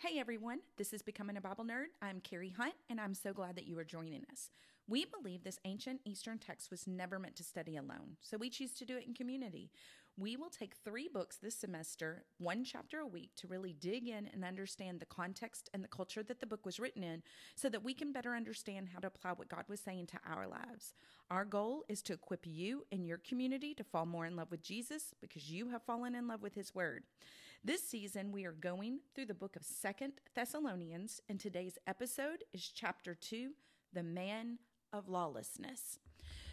Hey everyone, this is Becoming a Bible Nerd. I'm Carrie Hunt, and I'm so glad that you are joining us. We believe this ancient Eastern text was never meant to study alone, so we choose to do it in community. We will take 3 books this semester, 1 chapter a week, to really dig in and understand the context and the culture that the book was written in so that we can better understand how to apply what God was saying to our lives. Our goal is to equip you and your community to fall more in love with Jesus because you have fallen in love with his word. This season, we are going through the book of 2 Thessalonians, and today's episode is chapter 2, The Man of Lawlessness.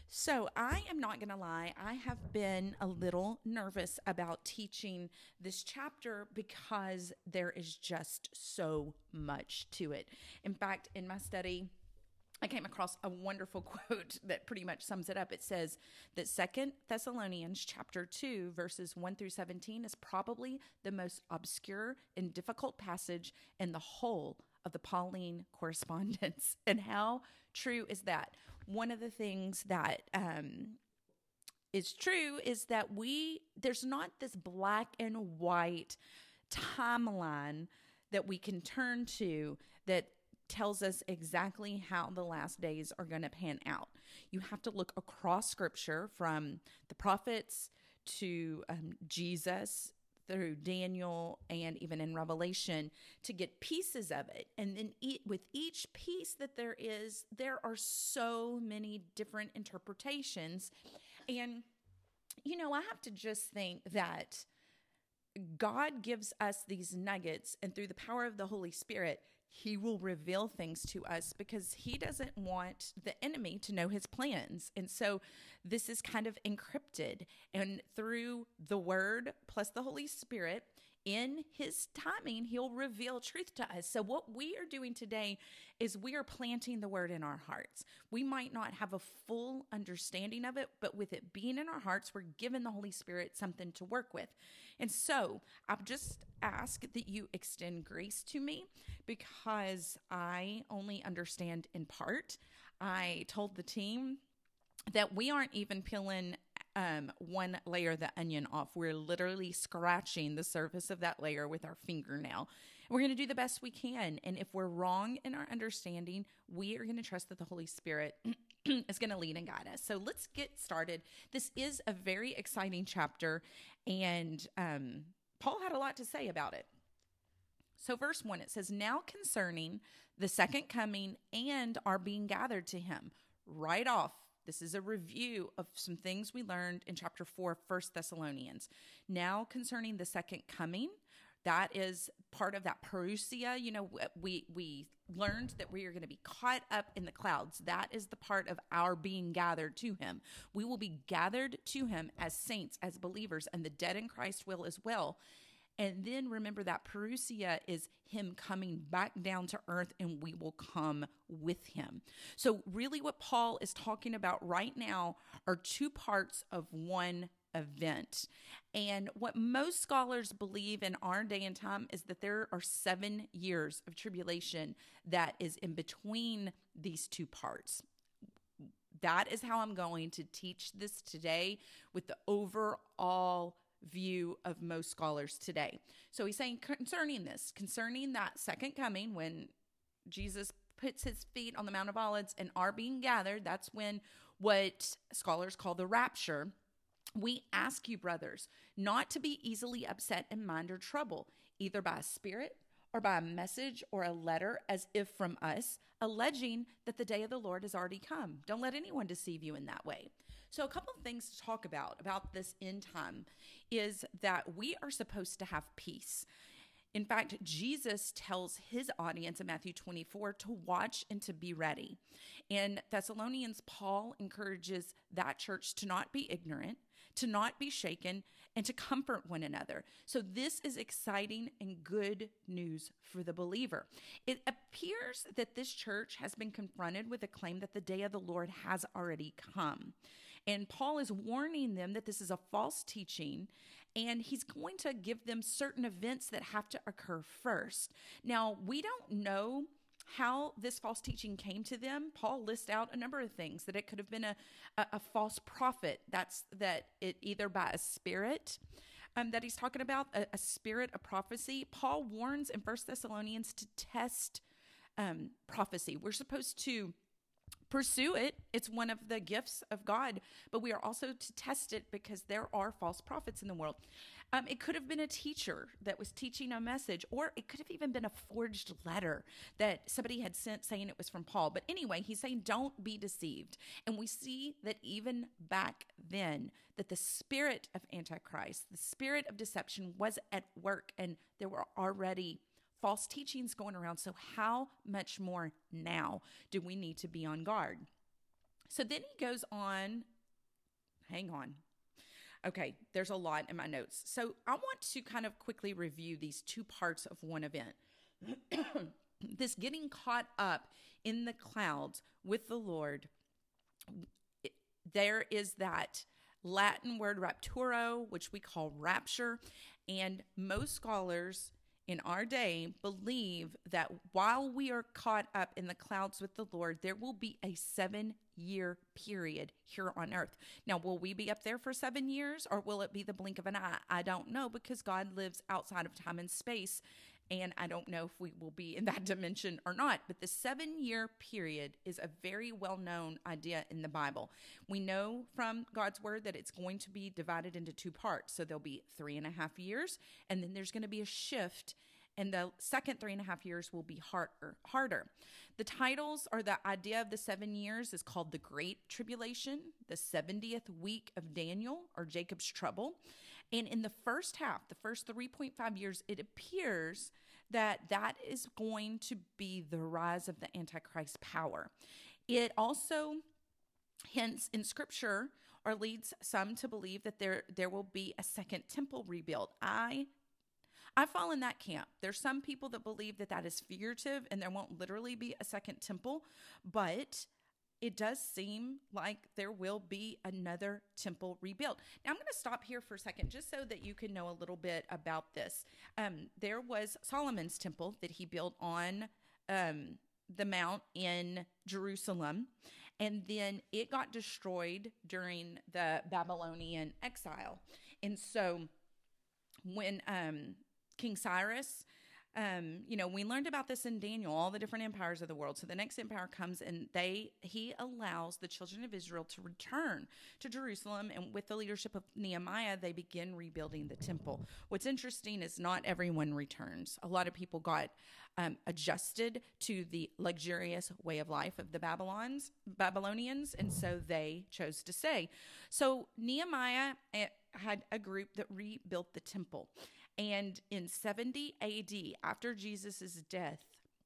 So I am not going to lie, I have been a little nervous about teaching this chapter because there is just so much to it. In fact, in my study, I came across a wonderful quote that pretty much sums it up. It says that 2 Thessalonians chapter 2, verses 1 through 17 is probably the most obscure and difficult passage in the whole of the Pauline correspondence. And how true is that? One of the things that is true is that there's not this black and white timeline that we can turn to that tells us exactly how the last days are going to pan out. You have to look across Scripture from the prophets to Jesus through Daniel and even in Revelation to get pieces of it. And then with each piece that there is, there are so many different interpretations. And, you know, I have to just think that God gives us these nuggets, and through the power of the Holy Spirit, he will reveal things to us because he doesn't want the enemy to know his plans. And so this is kind of encrypted. And through the word plus the Holy Spirit, in his timing, he'll reveal truth to us. So what we are doing today is we are planting the word in our hearts. We might not have a full understanding of it, but with it being in our hearts, we're giving the Holy Spirit something to work with. And so I'll just ask that you extend grace to me because I only understand in part. I told the team that we aren't even peeling one layer of the onion off. We're literally scratching the surface of that layer with our fingernail. We're going to do the best we can. And if we're wrong in our understanding, we are going to trust that the Holy Spirit is going to lead and guide us. So let's get started. This is a very exciting chapter, and Paul had a lot to say about it. So verse 1, it says, "Now concerning the second coming and our being gathered to him." Right off, this is a review of some things we learned in chapter 4 of 1 Thessalonians. Now concerning the second coming, that is part of that parousia. You know, we learned that we are going to be caught up in the clouds. That is the part of our being gathered to him. We will be gathered to him as saints, as believers, and the dead in Christ will as well. And then remember that parousia is him coming back down to earth, and we will come with him. So really what Paul is talking about right now are 2 parts of one event. And what most scholars believe in our day and time is that there are 7 years of tribulation that is in between these 2 parts. That is how I'm going to teach this today with the overall view of most scholars today. So he's saying concerning that second coming, when Jesus puts his feet on the Mount of Olives and are being gathered, that's when what scholars call the rapture. We ask you, brothers, not to be easily upset in mind or trouble, either by a spirit or by a message or a letter as if from us, alleging that the day of the Lord has already come. Don't let anyone deceive you in that way. So a couple of things to talk about this end time is that we are supposed to have peace. In fact, Jesus tells his audience in Matthew 24 to watch and to be ready. In Thessalonians, Paul encourages that church to not be ignorant, to not be shaken, and to comfort one another. So this is exciting and good news for the believer. It appears that this church has been confronted with a claim that the day of the Lord has already come. And Paul is warning them that this is a false teaching, and he's going to give them certain events that have to occur first. Now, we don't know how this false teaching came to them. Paul lists out a number of things, that it could have been a false prophet. That's that it either by a spirit, that he's talking about, a spirit of prophecy. Paul warns in 1 Thessalonians to test prophecy. We're supposed to pursue it. It's one of the gifts of God, but we are also to test it because there are false prophets in the world. It could have been a teacher that was teaching a message, or it could have even been a forged letter that somebody had sent saying it was from Paul. But anyway, he's saying, don't be deceived. And we see that even back then, that the spirit of Antichrist, the spirit of deception was at work, and there were already false teachings going around. So how much more now do we need to be on guard? So then he goes on, hang on. Okay, there's a lot in my notes. So I want to kind of quickly review these two parts of one event. This getting caught up in the clouds with the Lord, there is that Latin word rapturo, which we call rapture. And most scholars in our day believe that while we are caught up in the clouds with the Lord, there will be a 7-year period here on earth. Now, will we be up there for 7 years, or will it be the blink of an eye? I don't know, because God lives outside of time and space, and I don't know if we will be in that dimension or not. But the 7-year period is a very well-known idea in the Bible. We know from God's word that it's going to be divided into two parts. So there'll be 3.5 years, and then there's going to be a shift, and the second 3.5 years will be harder. The titles, or the idea of the 7 years, is called the Great Tribulation, the 70th week of Daniel, or Jacob's trouble. And in the first half, the first 3.5 years, it appears that is going to be the rise of the Antichrist power. It also hints in Scripture, or leads some to believe, that there will be a second temple rebuilt. I fall in that camp. There's some people that believe that is figurative and there won't literally be a second temple, but it does seem like there will be another temple rebuilt. Now, I'm going to stop here for a second just so that you can know a little bit about this. There was Solomon's temple that he built on the mount in Jerusalem, and then it got destroyed during the Babylonian exile. And so when King Cyrus, we learned about this in Daniel, all the different empires of the world. So the next empire comes, and he allows the children of Israel to return to Jerusalem. And with the leadership of Nehemiah, they begin rebuilding the temple. What's interesting is not everyone returns. A lot of people got adjusted to the luxurious way of life of the Babylonians, and so they chose to stay. So Nehemiah had a group that rebuilt the temple. And in 70 AD, after Jesus's death,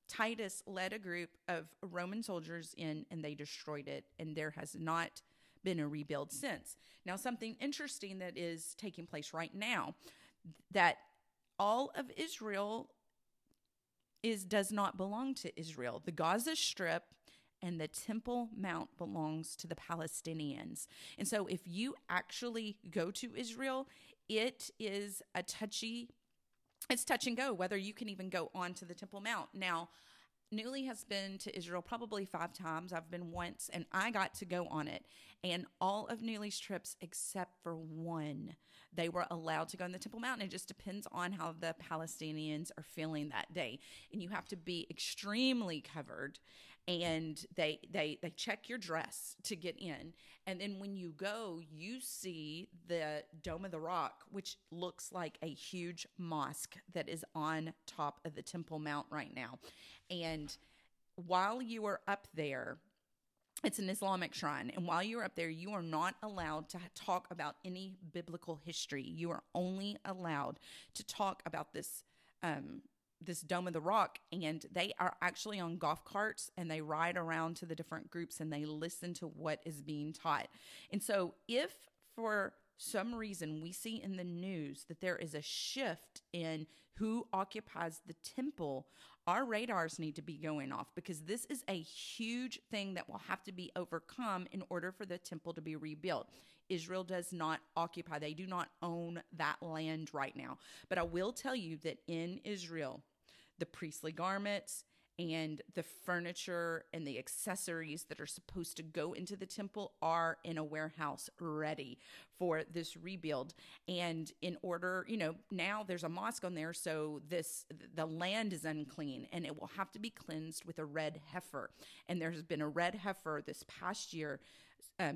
Titus led a group of Roman soldiers in, and they destroyed it. And there has not been a rebuild since. Now, something interesting that is taking place right now, that all of Israel does not belong to Israel. The Gaza Strip and the Temple Mount belongs to the Palestinians. And so if you actually go to Israel, it is it's touch and go, whether you can even go onto the Temple Mount. Now, Newly has been to Israel probably 5 times. I've been once, and I got to go on it. And all of Newly's trips, except for one, they were allowed to go on the Temple Mount. It just depends on how the Palestinians are feeling that day. And you have to be extremely covered. And they check your dress to get in. And then when you go, you see the Dome of the Rock, which looks like a huge mosque that is on top of the Temple Mount right now. And while you are up there, it's an Islamic shrine. And while you're up there, you are not allowed to talk about any biblical history. You are only allowed to talk about this Dome of the Rock, and they are actually on golf carts, and they ride around to the different groups, and they listen to what is being taught. And so if for some reason we see in the news that there is a shift in who occupies the temple, our radars need to be going off, because this is a huge thing that will have to be overcome in order for the temple to be rebuilt. Israel does not occupy. They do not own that land right now. But I will tell you that in Israel, the priestly garments and the furniture and the accessories that are supposed to go into the temple are in a warehouse ready for this rebuild. And in order, you know, now there's a mosque on there, so the land is unclean and it will have to be cleansed with a red heifer. And there's been a red heifer this past year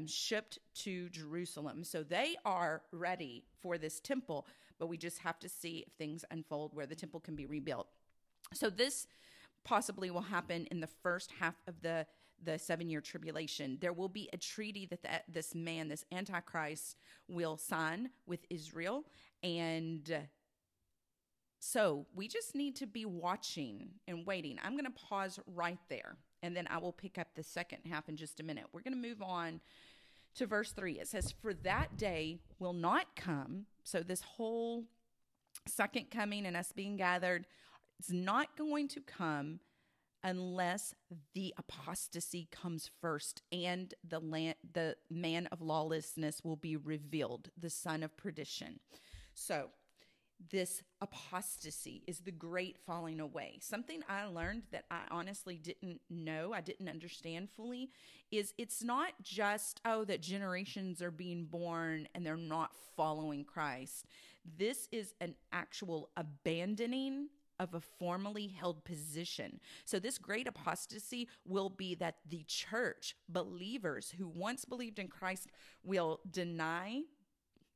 shipped to Jerusalem. So they are ready for this temple, but we just have to see if things unfold where the temple can be rebuilt. So this possibly will happen in the first half of the 7-year tribulation. There will be a treaty that this man, this Antichrist, will sign with Israel. And so we just need to be watching and waiting. I'm going to pause right there, and then I will pick up the second half in just a minute. We're going to move on to verse 3. It says, "For that day will not come." So this whole second coming and us being gathered, it's not going to come unless the apostasy comes first, and the man of lawlessness will be revealed, the son of perdition. So this apostasy is the great falling away. Something I learned that I honestly didn't know, I didn't understand fully, is it's not just, oh, that generations are being born and they're not following Christ. This is an actual abandoning of a formally held position. So this great apostasy will be that the church, believers who once believed in Christ, will deny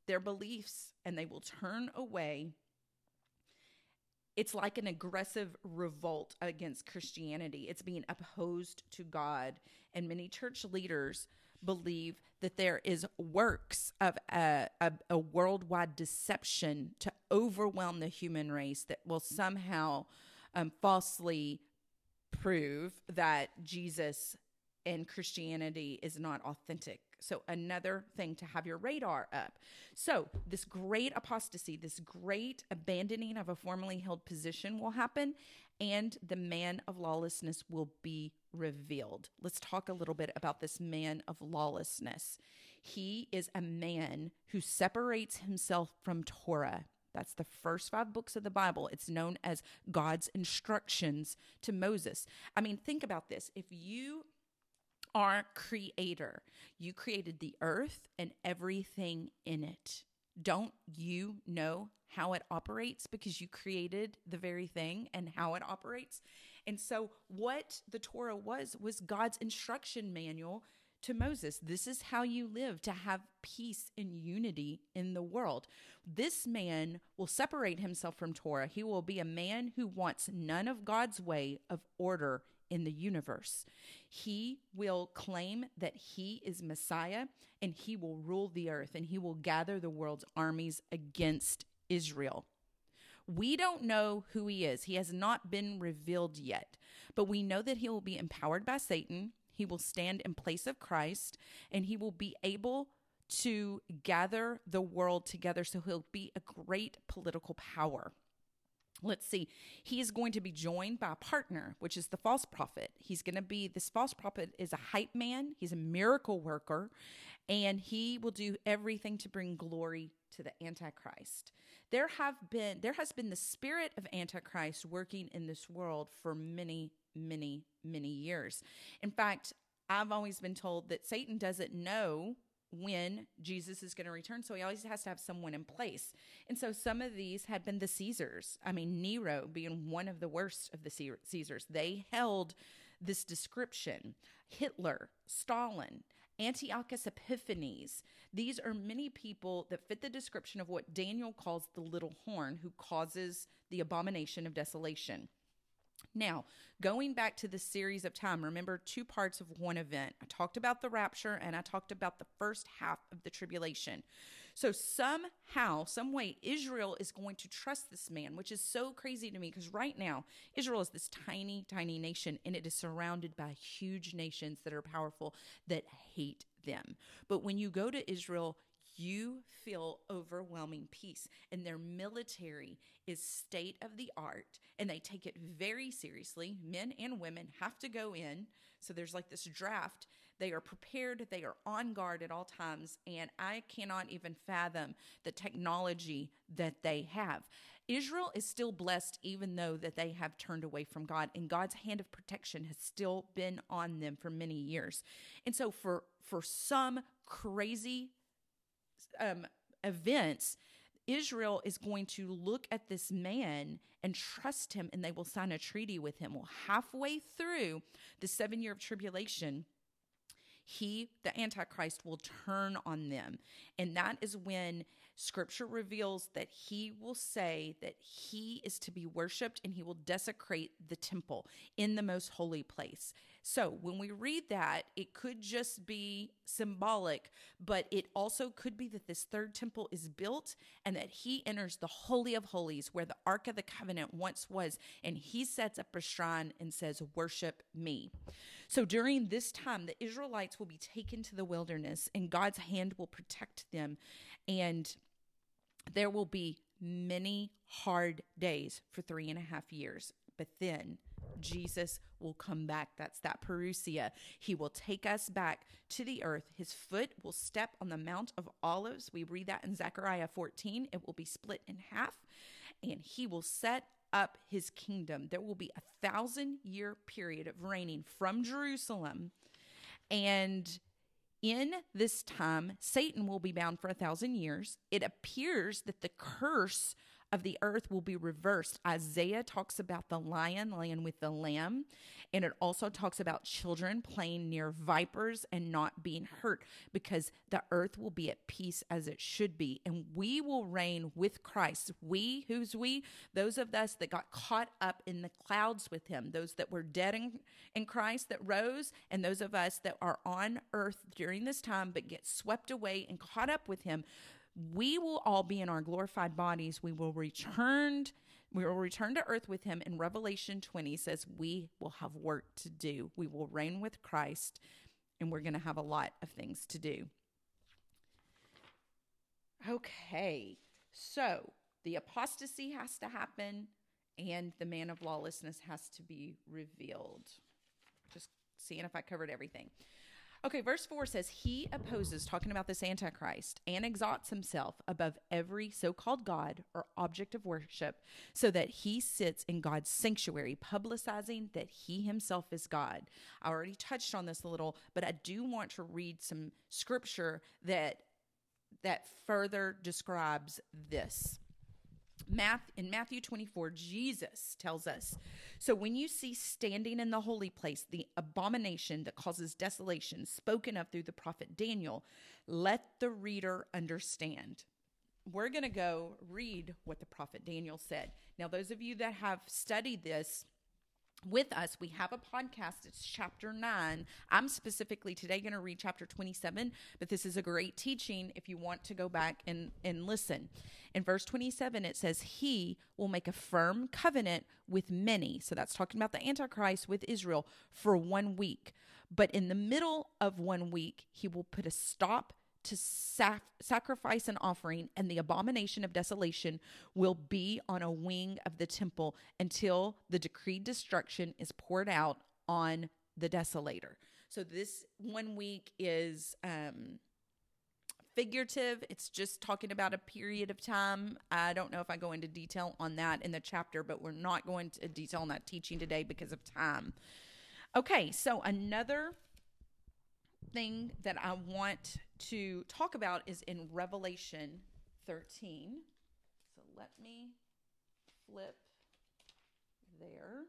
their beliefs and they will turn away. It's like an aggressive revolt against Christianity. It's being opposed to God. And many church leaders believe that there is works of a worldwide deception to overwhelm the human race that will somehow falsely prove that Jesus and Christianity is not authentic. So another thing to have your radar up. So this great apostasy, this great abandoning of a formerly held position will happen, and the man of lawlessness will be revealed. Let's talk a little bit about this man of lawlessness. He is a man who separates himself from Torah. That's the first 5 books of the Bible. It's known as God's instructions to Moses. I mean, think about this. If you our creator, you created the earth and everything in it. Don't you know how it operates? Because you created the very thing and how it operates. And so what the Torah was God's instruction manual to Moses. This is how you live to have peace and unity in the world. This man will separate himself from Torah. He will be a man who wants none of God's way of order in the universe. He will claim that he is Messiah, and he will rule the earth, and he will gather the world's armies against Israel. We don't know who he is. He has not been revealed yet, but we know that he will be empowered by Satan. He will stand in place of Christ, and he will be able to gather the world together. So he'll be a great political power. Let's see. He is going to be joined by a partner, which is the false prophet. This false prophet is a hype man. He's a miracle worker, and he will do everything to bring glory to the Antichrist. There has been the spirit of Antichrist working in this world for many years. In fact, I've always been told that Satan doesn't know when Jesus is going to return, so he always has to have someone in place. And so some of these had been the Caesars. I mean, Nero being one of the worst of the Caesars. They held this description. Hitler, Stalin, Antiochus Epiphanes. These are many people that fit the description of what Daniel calls the little horn, who causes the abomination of desolation. Now, going back to the series of time, remember 2 parts of one event. I talked about the rapture, and I talked about the first half of the tribulation. So somehow, some way, Israel is going to trust this man, which is so crazy to me, because right now, Israel is this tiny, tiny nation, and it is surrounded by huge nations that are powerful, that hate them. But when you go to Israel, you feel overwhelming peace. And their military is state of the art, and they take it very seriously. Men and women have to go in. So there's like this draft. They are prepared. They are on guard at all times. And I cannot even fathom the technology that they have. Israel is still blessed, even though that they have turned away from God, and God's hand of protection has still been on them for many years. And so for some crazy events, Israel is going to look at this man and trust him, and they will sign a treaty with him. Well, halfway through the 7-year of tribulation, he, the Antichrist, will turn on them. And that is when Scripture reveals that he will say that he is to be worshipped, and he will desecrate the temple in the most holy place. So when we read that, it could just be symbolic, but it also could be that this third temple is built and that he enters the Holy of Holies, where the Ark of the Covenant once was, and he sets up a shrine and says, "Worship me." So during this time, the Israelites will be taken to the wilderness, and God's hand will protect them. And there will be many hard days for 3.5 years. But then Jesus will come back. That's that parousia. He will take us back to the earth. His foot will step on the Mount of Olives. We read that in Zechariah 14. It will be split in half, and he will set up his kingdom. There will be a 1,000-year period of reigning from Jerusalem. And in this time, Satan will be bound for 1,000 years. It appears that the curse of the earth will be reversed. Isaiah talks about the lion laying with the lamb, and it also talks about children playing near vipers and not being hurt, because the earth will be at peace as it should be, and we will reign with Christ. We, who's we? Those of us that got caught up in the clouds with him, those that were dead in Christ that rose, and those of us that are on earth during this time but get swept away and caught up with him. We will all be in our glorified bodies. We will return to earth with him. And Revelation 20 says we will have work to do. We will reign with Christ, and we're going to have a lot of things to do. Okay, so the apostasy has to happen, and the man of lawlessness has to be revealed. Just seeing if I covered everything. Okay, verse 4 says, he opposes, talking about this Antichrist, and exalts himself above every so-called God or object of worship, so that he sits in God's sanctuary, publicizing that he himself is God. I already touched on this a little, but I do want to read some scripture that further describes this. In Matthew 24, Jesus tells us, so when you see standing in the holy place the abomination that causes desolation, spoken of through the prophet Daniel, let the reader understand. We're going to go read what the prophet Daniel said. Now, those of you that have studied this with us, we have a podcast. It's chapter 9. I'm specifically today going to read chapter 27, but this is a great teaching if you want to go back and listen. In verse 27, it says, he will make a firm covenant with many. So that's talking about the Antichrist with Israel for 1 week. But in the middle of 1 week, he will put a stop to sacrifice an offering, and the abomination of desolation will be on a wing of the temple until the decreed destruction is poured out on the desolator. So this 1 week is figurative. It's just talking about a period of time. I don't know if I go into detail on that in the chapter, but we're not going into detail on that teaching today because of time. Okay, so another thing that I want to talk about is in Revelation 13. So let me flip there.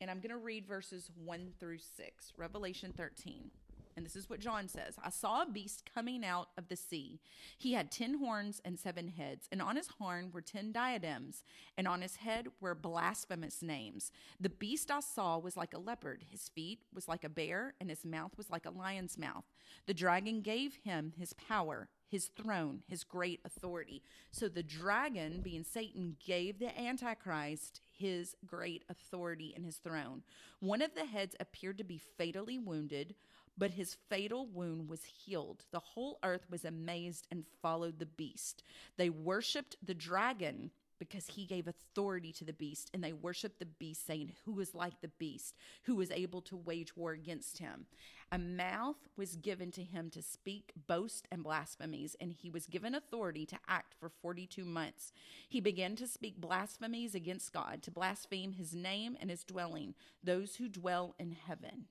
And I'm going to read verses 1 through 6, Revelation 13. And this is what John says. I saw a beast coming out of the sea. He had 10 horns and 7 heads, and on his horn were 10 diadems, and on his head were blasphemous names. The beast I saw was like a leopard. His feet was like a bear, and his mouth was like a lion's mouth. The dragon gave him his power, his throne, his great authority. So the dragon, being Satan, gave the Antichrist his great authority and his throne. One of the heads appeared to be fatally wounded, but his fatal wound was healed. The whole earth was amazed and followed the beast. They worshipped the dragon because he gave authority to the beast, and they worshiped the beast, saying, who is like the beast, who is able to wage war against him? A mouth was given to him to speak, boast, and blasphemies, and he was given authority to act for 42 months. He began to speak blasphemies against God, to blaspheme his name and his dwelling, those who dwell in heaven.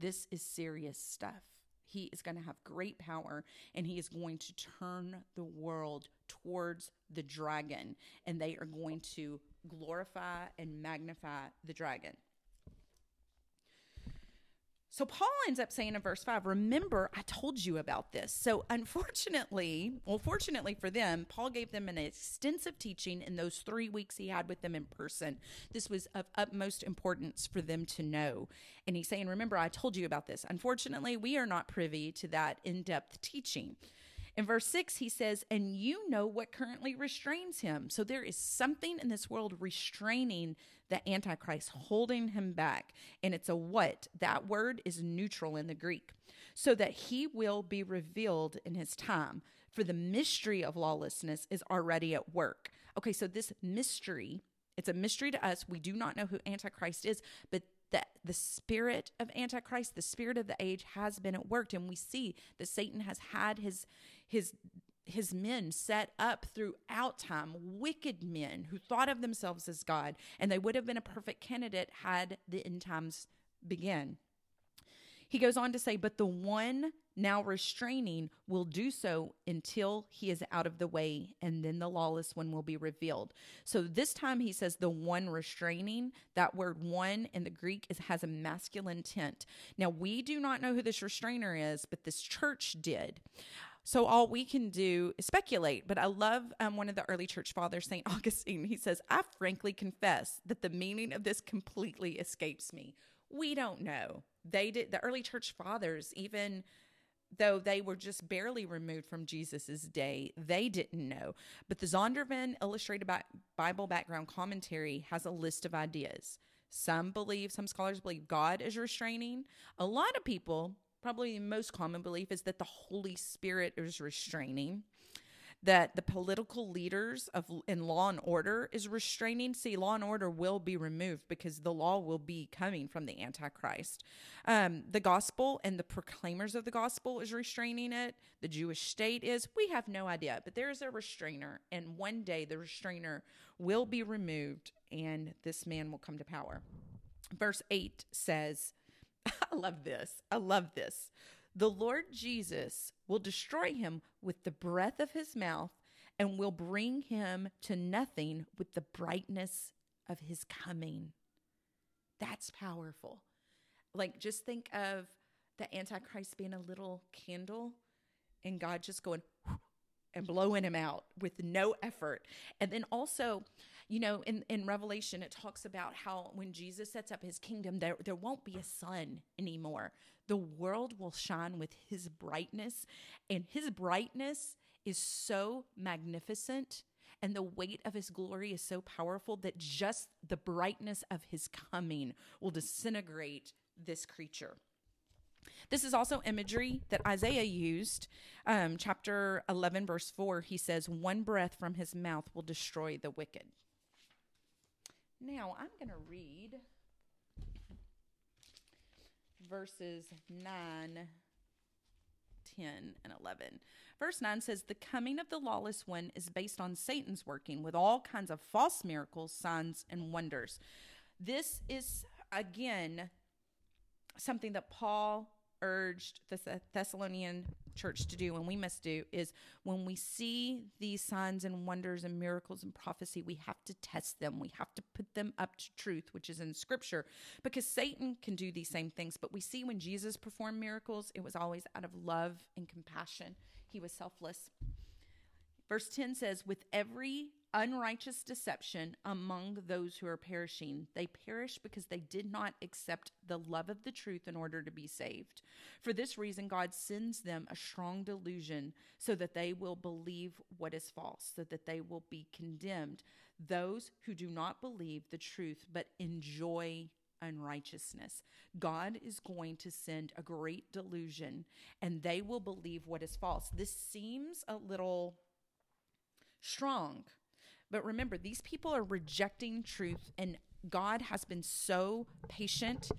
This is serious stuff. He is going to have great power, and he is going to turn the world towards the dragon, and they are going to glorify and magnify the dragon. So Paul ends up saying in verse 5, remember, I told you about this. So unfortunately, well, fortunately for them, Paul gave them an extensive teaching in those 3 weeks he had with them in person. This was of utmost importance for them to know. And he's saying, remember, I told you about this. Unfortunately, we are not privy to that in-depth teaching. In verse 6, he says, and you know what currently restrains him. So there is something in this world restraining the Antichrist, holding him back. And it's a what? That word is neutral in the Greek. So that he will be revealed in his time. For the mystery of lawlessness is already at work. Okay, so this mystery, it's a mystery to us. We do not know who Antichrist is, but that the spirit of Antichrist, the spirit of the age, has been at work. And we see that Satan has had his men set up throughout time, wicked men who thought of themselves as God, and they would have been a perfect candidate had the end times begun. He goes on to say, but the one now restraining will do so until he is out of the way, and then the lawless one will be revealed. So this time he says the one restraining. That word one in the Greek has a masculine tint. Now we do not know who this restrainer is, but this church did. So all we can do is speculate, but I love one of the early church fathers, St. Augustine. He says, I frankly confess that the meaning of this completely escapes me. We don't know. They did, the early church fathers, even though they were just barely removed from Jesus's day, they didn't know. But the Zondervan Illustrated Bible Background Commentary has a list of ideas. Some scholars believe God is restraining. A lot of people, probably the most common belief is that the Holy Spirit is restraining, that the political leaders in law and order is restraining. See, law and order will be removed because the law will be coming from the Antichrist. The gospel and the proclaimers of the gospel is restraining it. The Jewish state is. We have no idea, but there is a restrainer, and one day the restrainer will be removed, and this man will come to power. Verse 8 says, I love this. The Lord Jesus will destroy him with the breath of his mouth and will bring him to nothing with the brightness of his coming. That's powerful. Like, just think of the Antichrist being a little candle and God just going and blowing him out with no effort. And then also, you know, in Revelation, it talks about how when Jesus sets up his kingdom, there won't be a sun anymore. The world will shine with his brightness, and his brightness is so magnificent, and the weight of his glory is so powerful that just the brightness of his coming will disintegrate this creature. This is also imagery that Isaiah used. Chapter 11, verse 4, he says, one breath from his mouth will destroy the wicked. Now, I'm going to read verses 9, 10, and 11. Verse 9 says, the coming of the lawless one is based on Satan's working with all kinds of false miracles, signs, and wonders. This is, again, something that Paul urged the Thessalonian church to do, and we must do, is when we see these signs and wonders and miracles and prophecy, we have to test them. We have to put them up to truth, which is in Scripture, because Satan can do these same things. But we see when Jesus performed miracles, it was always out of love and compassion. He was selfless. Verse 10 says, with every unrighteous deception among those who are perishing. They perish because they did not accept the love of the truth in order to be saved. For this reason, God sends them a strong delusion so that they will believe what is false, so that they will be condemned. Those who do not believe the truth but enjoy unrighteousness. God is going to send a great delusion, and they will believe what is false. This seems a little strong, but remember, these people are rejecting truth, and God has been so patient,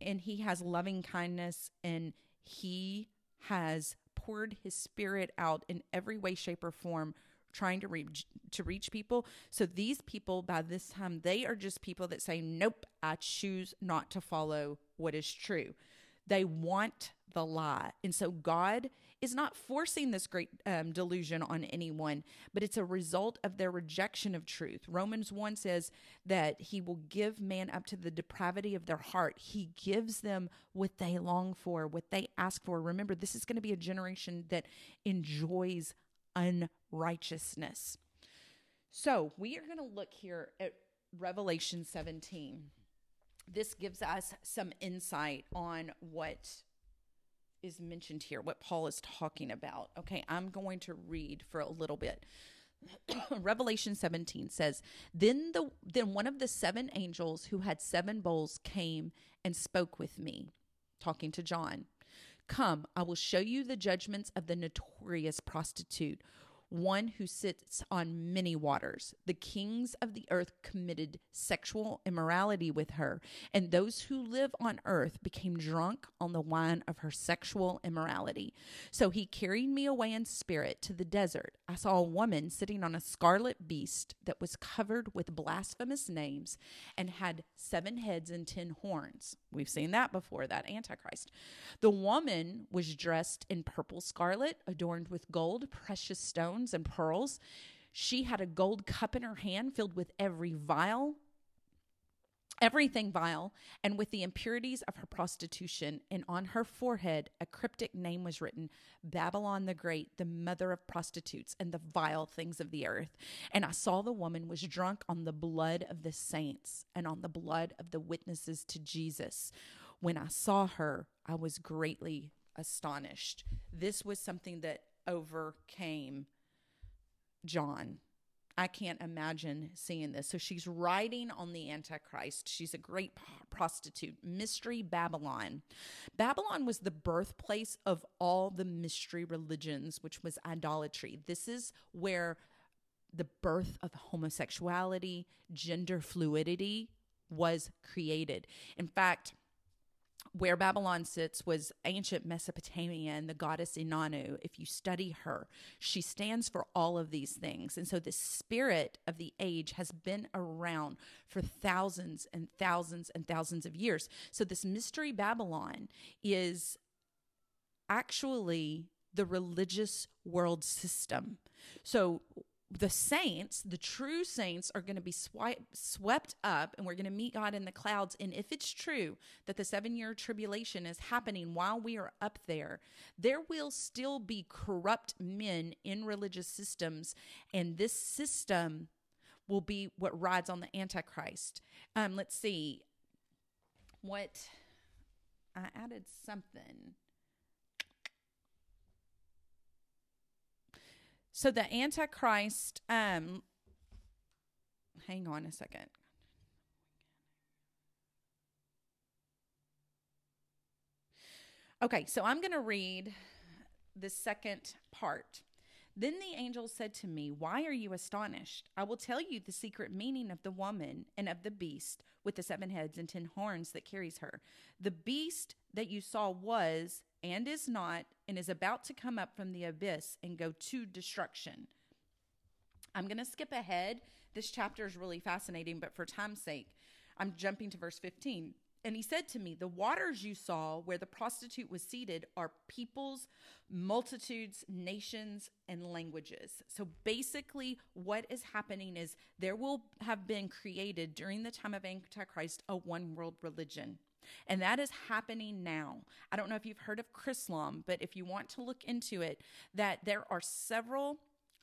and he has loving kindness, and he has poured his spirit out in every way, shape, or form, trying to reach people. So these people, by this time, they are just people that say, nope, I choose not to follow what is true. They want the lie. And so God is not forcing this great delusion on anyone, but it's a result of their rejection of truth. Romans 1 says that he will give man up to the depravity of their heart. He gives them what they long for, what they ask for. Remember, this is going to be a generation that enjoys unrighteousness. So we are going to look here at Revelation 17. This gives us some insight on what is mentioned here, what Paul is talking about. Okay, I'm going to read for a little bit. Revelation 17 says, Then one of the seven angels who had seven bowls came and spoke with me, talking to John. Come, I will show you the judgments of the notorious prostitute, one who sits on many waters. The kings of the earth committed sexual immorality with her, and those who live on earth became drunk on the wine of her sexual immorality. So he carried me away in spirit to the desert. I saw a woman sitting on a scarlet beast that was covered with blasphemous names and had 7 heads and 10 horns. We've seen that before, that Antichrist. The woman was dressed in purple scarlet, adorned with gold, precious stones, and pearls. She had a gold cup in her hand filled with everything vile, and with the impurities of her prostitution, and on her forehead a cryptic name was written, Babylon the Great, the mother of prostitutes and the vile things of the earth. And I saw the woman was drunk on the blood of the saints and on the blood of the witnesses to Jesus. When I saw her, I was greatly astonished. This was something that overcame John. I can't imagine seeing this. So she's riding on the Antichrist. She's a great prostitute. Mystery Babylon. Babylon was the birthplace of all the mystery religions, which was idolatry. This is where the birth of homosexuality, gender fluidity was created. In fact, where Babylon sits was ancient Mesopotamia and the goddess Inanna. If you study her, she stands for all of these things. And so the spirit of the age has been around for thousands and thousands and thousands of years. So this mystery Babylon is actually the religious world system. So the saints, the true saints, are going to be swept up, and we're going to meet God in the clouds. And if it's true that the 7-year tribulation is happening while we are up there will still be corrupt men in religious systems, and this system will be what rides on the Antichrist. Let's see what I added something. So the Antichrist, hang on a second. Okay, so I'm going to read the second part. Then the angel said to me, why are you astonished? I will tell you the secret meaning of the woman and of the beast with the 7 heads and 10 horns that carries her. The beast that you saw was and is not, and is about to come up from the abyss and go to destruction. I'm going to skip ahead. This chapter is really fascinating, but for time's sake, I'm jumping to verse 15. And he said to me, the waters you saw where the prostitute was seated are peoples, multitudes, nations, and languages. So basically what is happening is there will have been created during the time of Antichrist a one-world religion. And that is happening now. I don't know if you've heard of Chrislam, but if you want to look into it, that there are several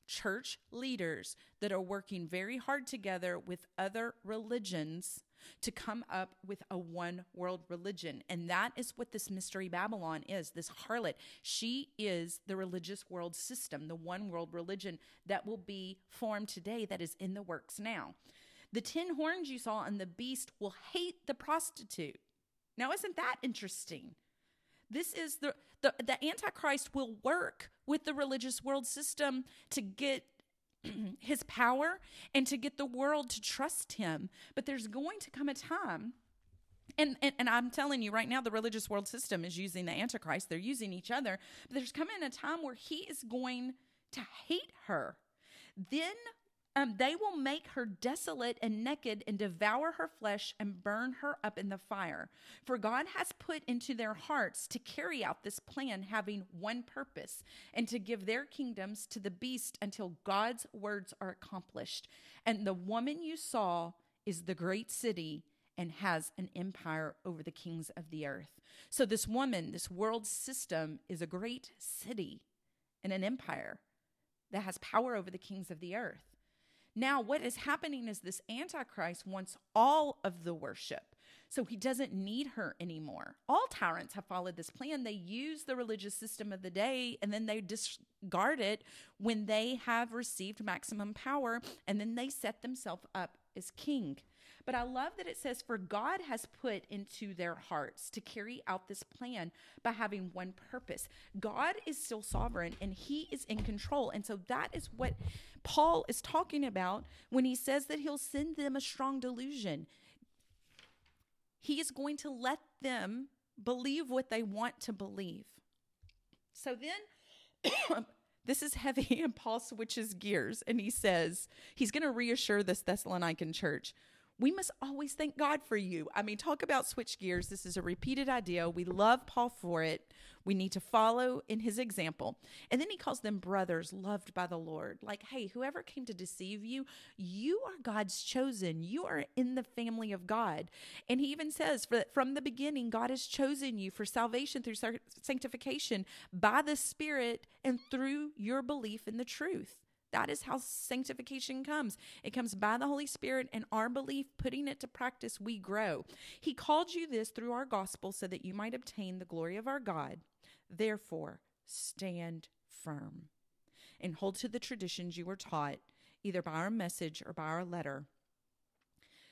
church leaders that are working very hard together with other religions to come up with a one world religion. And that is what this mystery Babylon is, this harlot. She is the religious world system, the one world religion that will be formed today that is in the works now. The 10 horns you saw and the beast will hate the prostitute. Now, isn't that interesting? This is the Antichrist will work with the religious world system to get his power and to get the world to trust him. But there's going to come a time, and I'm telling you right now, the religious world system is using the Antichrist. They're using each other. But there's coming a time where he is going to hate her. Then they will make her desolate and naked and devour her flesh and burn her up in the fire. For God has put into their hearts to carry out this plan, having one purpose, and to give their kingdoms to the beast until God's words are accomplished. And the woman you saw is the great city and has an empire over the kings of the earth. So this woman, this world system, is a great city and an empire that has power over the kings of the earth. Now, what is happening is this Antichrist wants all of the worship, so he doesn't need her anymore. All tyrants have followed this plan. They use the religious system of the day, and then they discard it when they have received maximum power, and then they set themselves up as king. But I love that it says, for God has put into their hearts to carry out this plan by having one purpose. God is still sovereign and he is in control. And so that is what Paul is talking about when he says that he'll send them a strong delusion. He is going to let them believe what they want to believe. So then this is heavy, and Paul switches gears and he says, he's going to reassure this Thessalonican church, we must always thank God for you. I mean, talk about switch gears. This is a repeated idea. We love Paul for it. We need to follow in his example. And then he calls them brothers loved by the Lord. Like, hey, whoever came to deceive you, you are God's chosen. You are in the family of God. And he even says, from the beginning, God has chosen you for salvation through sanctification by the Spirit and through your belief in the truth. That is how sanctification comes. It comes by the Holy Spirit and our belief, putting it to practice, we grow. He called you this through our gospel so that you might obtain the glory of our God. Therefore, stand firm and hold to the traditions you were taught, either by our message or by our letter.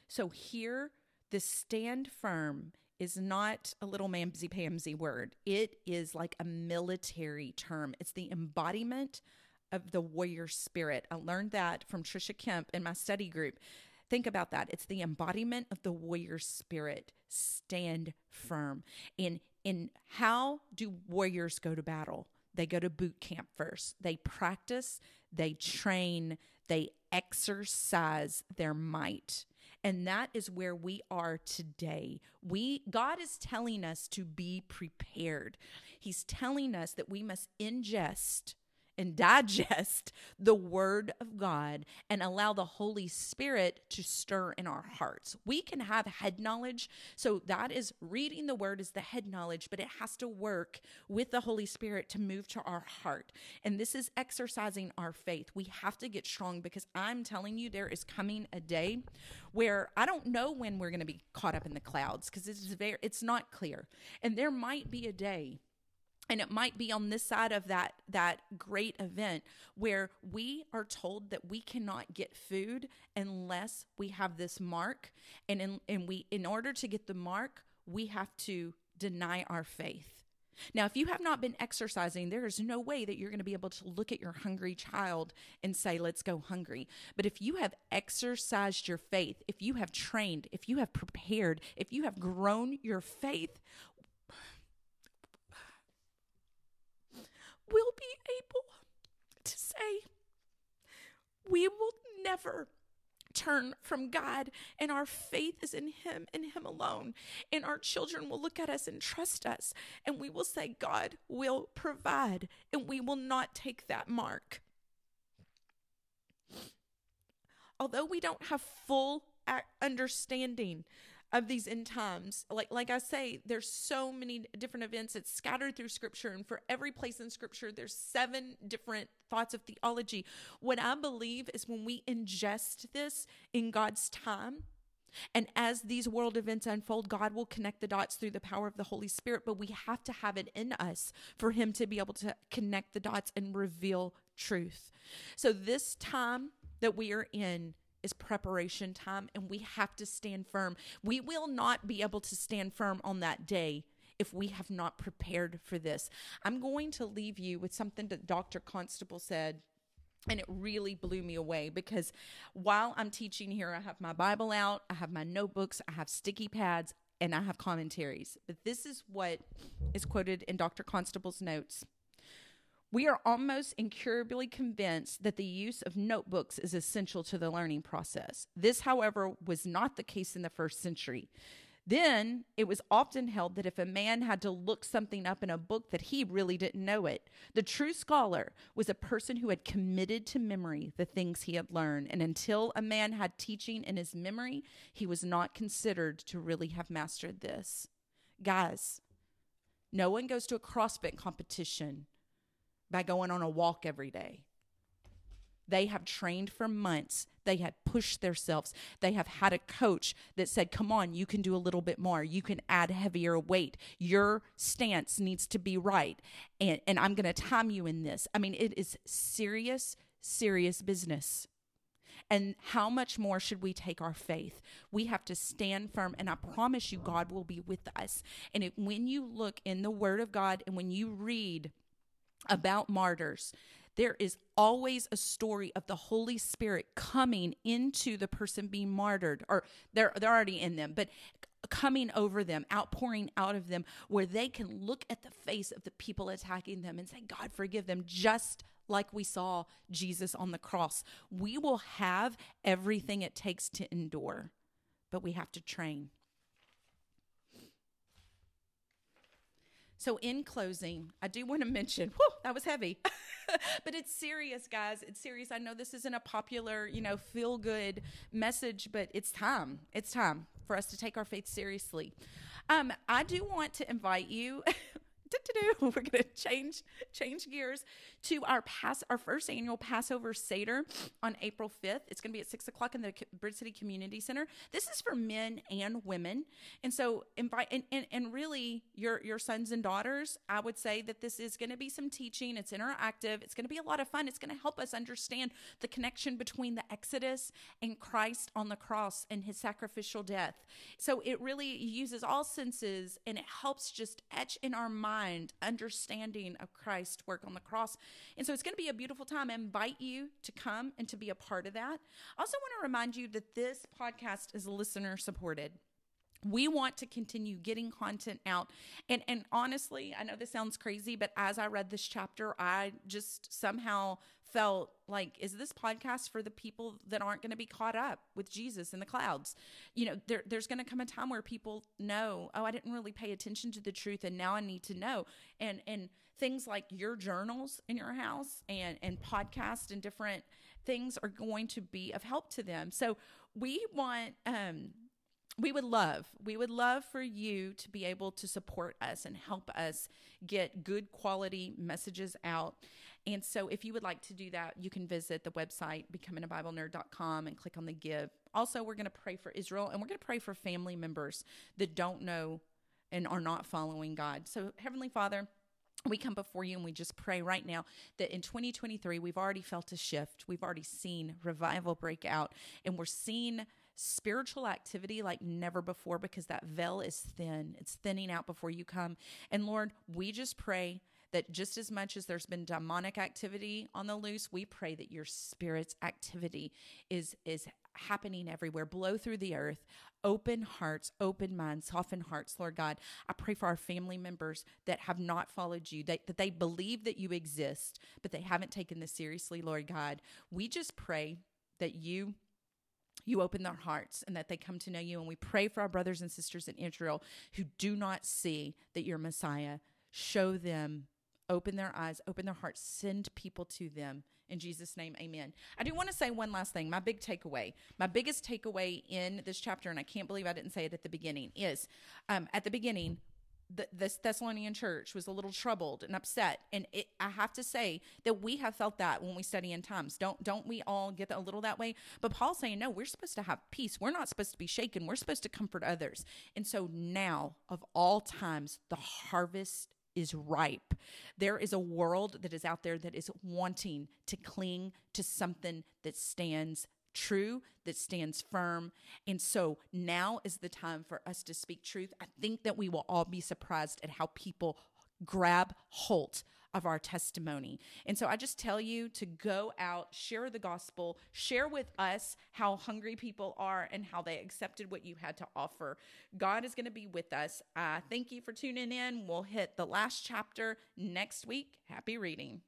So here, the stand firm is not a little mamsy-pamsy word. It is like a military term. It's the embodiment of the warrior spirit. I learned that from Trisha Kemp in my study group. Think about that. It's the embodiment of the warrior spirit. Stand firm. In how do warriors go to battle? They go to boot camp first. They practice, they train, they exercise their might. And that is where we are today. God is telling us to be prepared. He's telling us that we must ingest and digest the word of God and allow the Holy Spirit to stir in our hearts. We can have head knowledge. So that is reading the word is the head knowledge, but it has to work with the Holy Spirit to move to our heart. And this is exercising our faith. We have to get strong, because I'm telling you, there is coming a day where I don't know when we're going to be caught up in the clouds, because it's not clear. And there might be a day, and it might be on this side of that great event, where we are told that we cannot get food unless we have this mark. And in order to get the mark, we have to deny our faith. Now, if you have not been exercising, there is no way that you're going to be able to look at your hungry child and say, let's go hungry. But if you have exercised your faith, if you have trained, if you have prepared, if you have grown your faith, we'll be able to say we will never turn from God, and our faith is in him and him alone. And our children will look at us and trust us, and we will say God will provide, and we will not take that mark. Although we don't have full understanding of these end times, like I say, there's so many different events. It's scattered through Scripture, and for every place in Scripture, there's 7 different thoughts of theology. What I believe is when we ingest this in God's time, and as these world events unfold, God will connect the dots through the power of the Holy Spirit, but we have to have it in us for him to be able to connect the dots and reveal truth. So this time that we are in is preparation time, and we have to stand firm. We will not be able to stand firm on that day if we have not prepared for this. I'm going to leave you with something that Dr. Constable said, and it really blew me away, because while I'm teaching here, I have my Bible out, I have my notebooks, I have sticky pads, and I have commentaries. But this is what is quoted in Dr. Constable's notes. We are almost incurably convinced that the use of notebooks is essential to the learning process. This, however, was not the case in the first century. Then it was often held that if a man had to look something up in a book, that he really didn't know it. The true scholar was a person who had committed to memory the things he had learned, and until a man had teaching in his memory, he was not considered to really have mastered this. Guys, no one goes to a CrossFit competition by going on a walk every day. They have trained for months. They had pushed themselves. They have had a coach that said, come on, you can do a little bit more. You can add heavier weight. Your stance needs to be right. And I'm going to time you in this. I mean, it is serious, serious business. And how much more should we take our faith? We have to stand firm. And I promise you, God will be with us. And when you look in the Word of God, and when you read about martyrs, there is always a story of the Holy Spirit coming into the person being martyred, or they're already in them, but coming over them, outpouring out of them, where they can look at the face of the people attacking them and say, God, forgive them, just like we saw Jesus on the cross. We will have everything it takes to endure, but we have to train. So in closing, I do want to mention, whew, that was heavy, but it's serious, guys. It's serious. I know this isn't a popular, feel good message, but it's time. It's time for us to take our faith seriously. I do want to invite you. We're going to change gears to our first annual Passover Seder on April 5th. It's going to be at 6 o'clock in the Bridge City Community Center. This is for men and women. And so and really your sons and daughters, I would say that this is going to be some teaching. It's interactive. It's going to be a lot of fun. It's going to help us understand the connection between the Exodus and Christ on the cross and his sacrificial death. So it really uses all senses, and it helps just etch in our mind understanding of Christ's work on the cross. And so it's going to be a beautiful time. I invite you to come and to be a part of that. I also want to remind you that this podcast is listener supported. We want to continue getting content out. And honestly, I know this sounds crazy, but as I read this chapter, I just somehow felt like, is this podcast for the people that aren't going to be caught up with Jesus in the clouds? There's going to come a time where people know, oh, I didn't really pay attention to the truth, and now I need to know. And things like your journals in your house and podcasts and different things are going to be of help to them. So we want... We would love for you to be able to support us and help us get good quality messages out. And so if you would like to do that, you can visit the website, becomingabiblenerd.com, and click on the give. Also, we're going to pray for Israel, and we're going to pray for family members that don't know and are not following God. So Heavenly Father, we come before you and we just pray right now that in 2023, we've already felt a shift. We've already seen revival break out, and we're seeing spiritual activity like never before, because that veil is thin. It's thinning out before you come. And Lord, we just pray that just as much as there's been demonic activity on the loose, we pray that your spirit's activity is happening everywhere. Blow through the earth. Open hearts, open minds, soften hearts, Lord God. I pray for our family members that have not followed you, that they believe that you exist, but they haven't taken this seriously, Lord God. We just pray that you open their hearts and that they come to know you. And we pray for our brothers and sisters in Israel who do not see that you're Messiah. Show them, open their eyes, open their hearts, send people to them. In Jesus' name, amen. I do want to say one last thing. My biggest takeaway in this chapter, and I can't believe I didn't say it at the beginning, is at the beginning, the Thessalonian church was a little troubled and upset. And I have to say that we have felt that when we study in times. Don't we all get a little that way? But Paul's saying, no, we're supposed to have peace. We're not supposed to be shaken. We're supposed to comfort others. And so now, of all times, the harvest is ripe. There is a world that is out there that is wanting to cling to something that stands true, that stands firm. And so now is the time for us to speak truth. I think that we will all be surprised at how people grab hold of our testimony. And so I just tell you to go out, share the gospel, share with us how hungry people are and how they accepted what you had to offer. God is going to be with us. Thank you for tuning in. We'll hit the last chapter next week. Happy reading.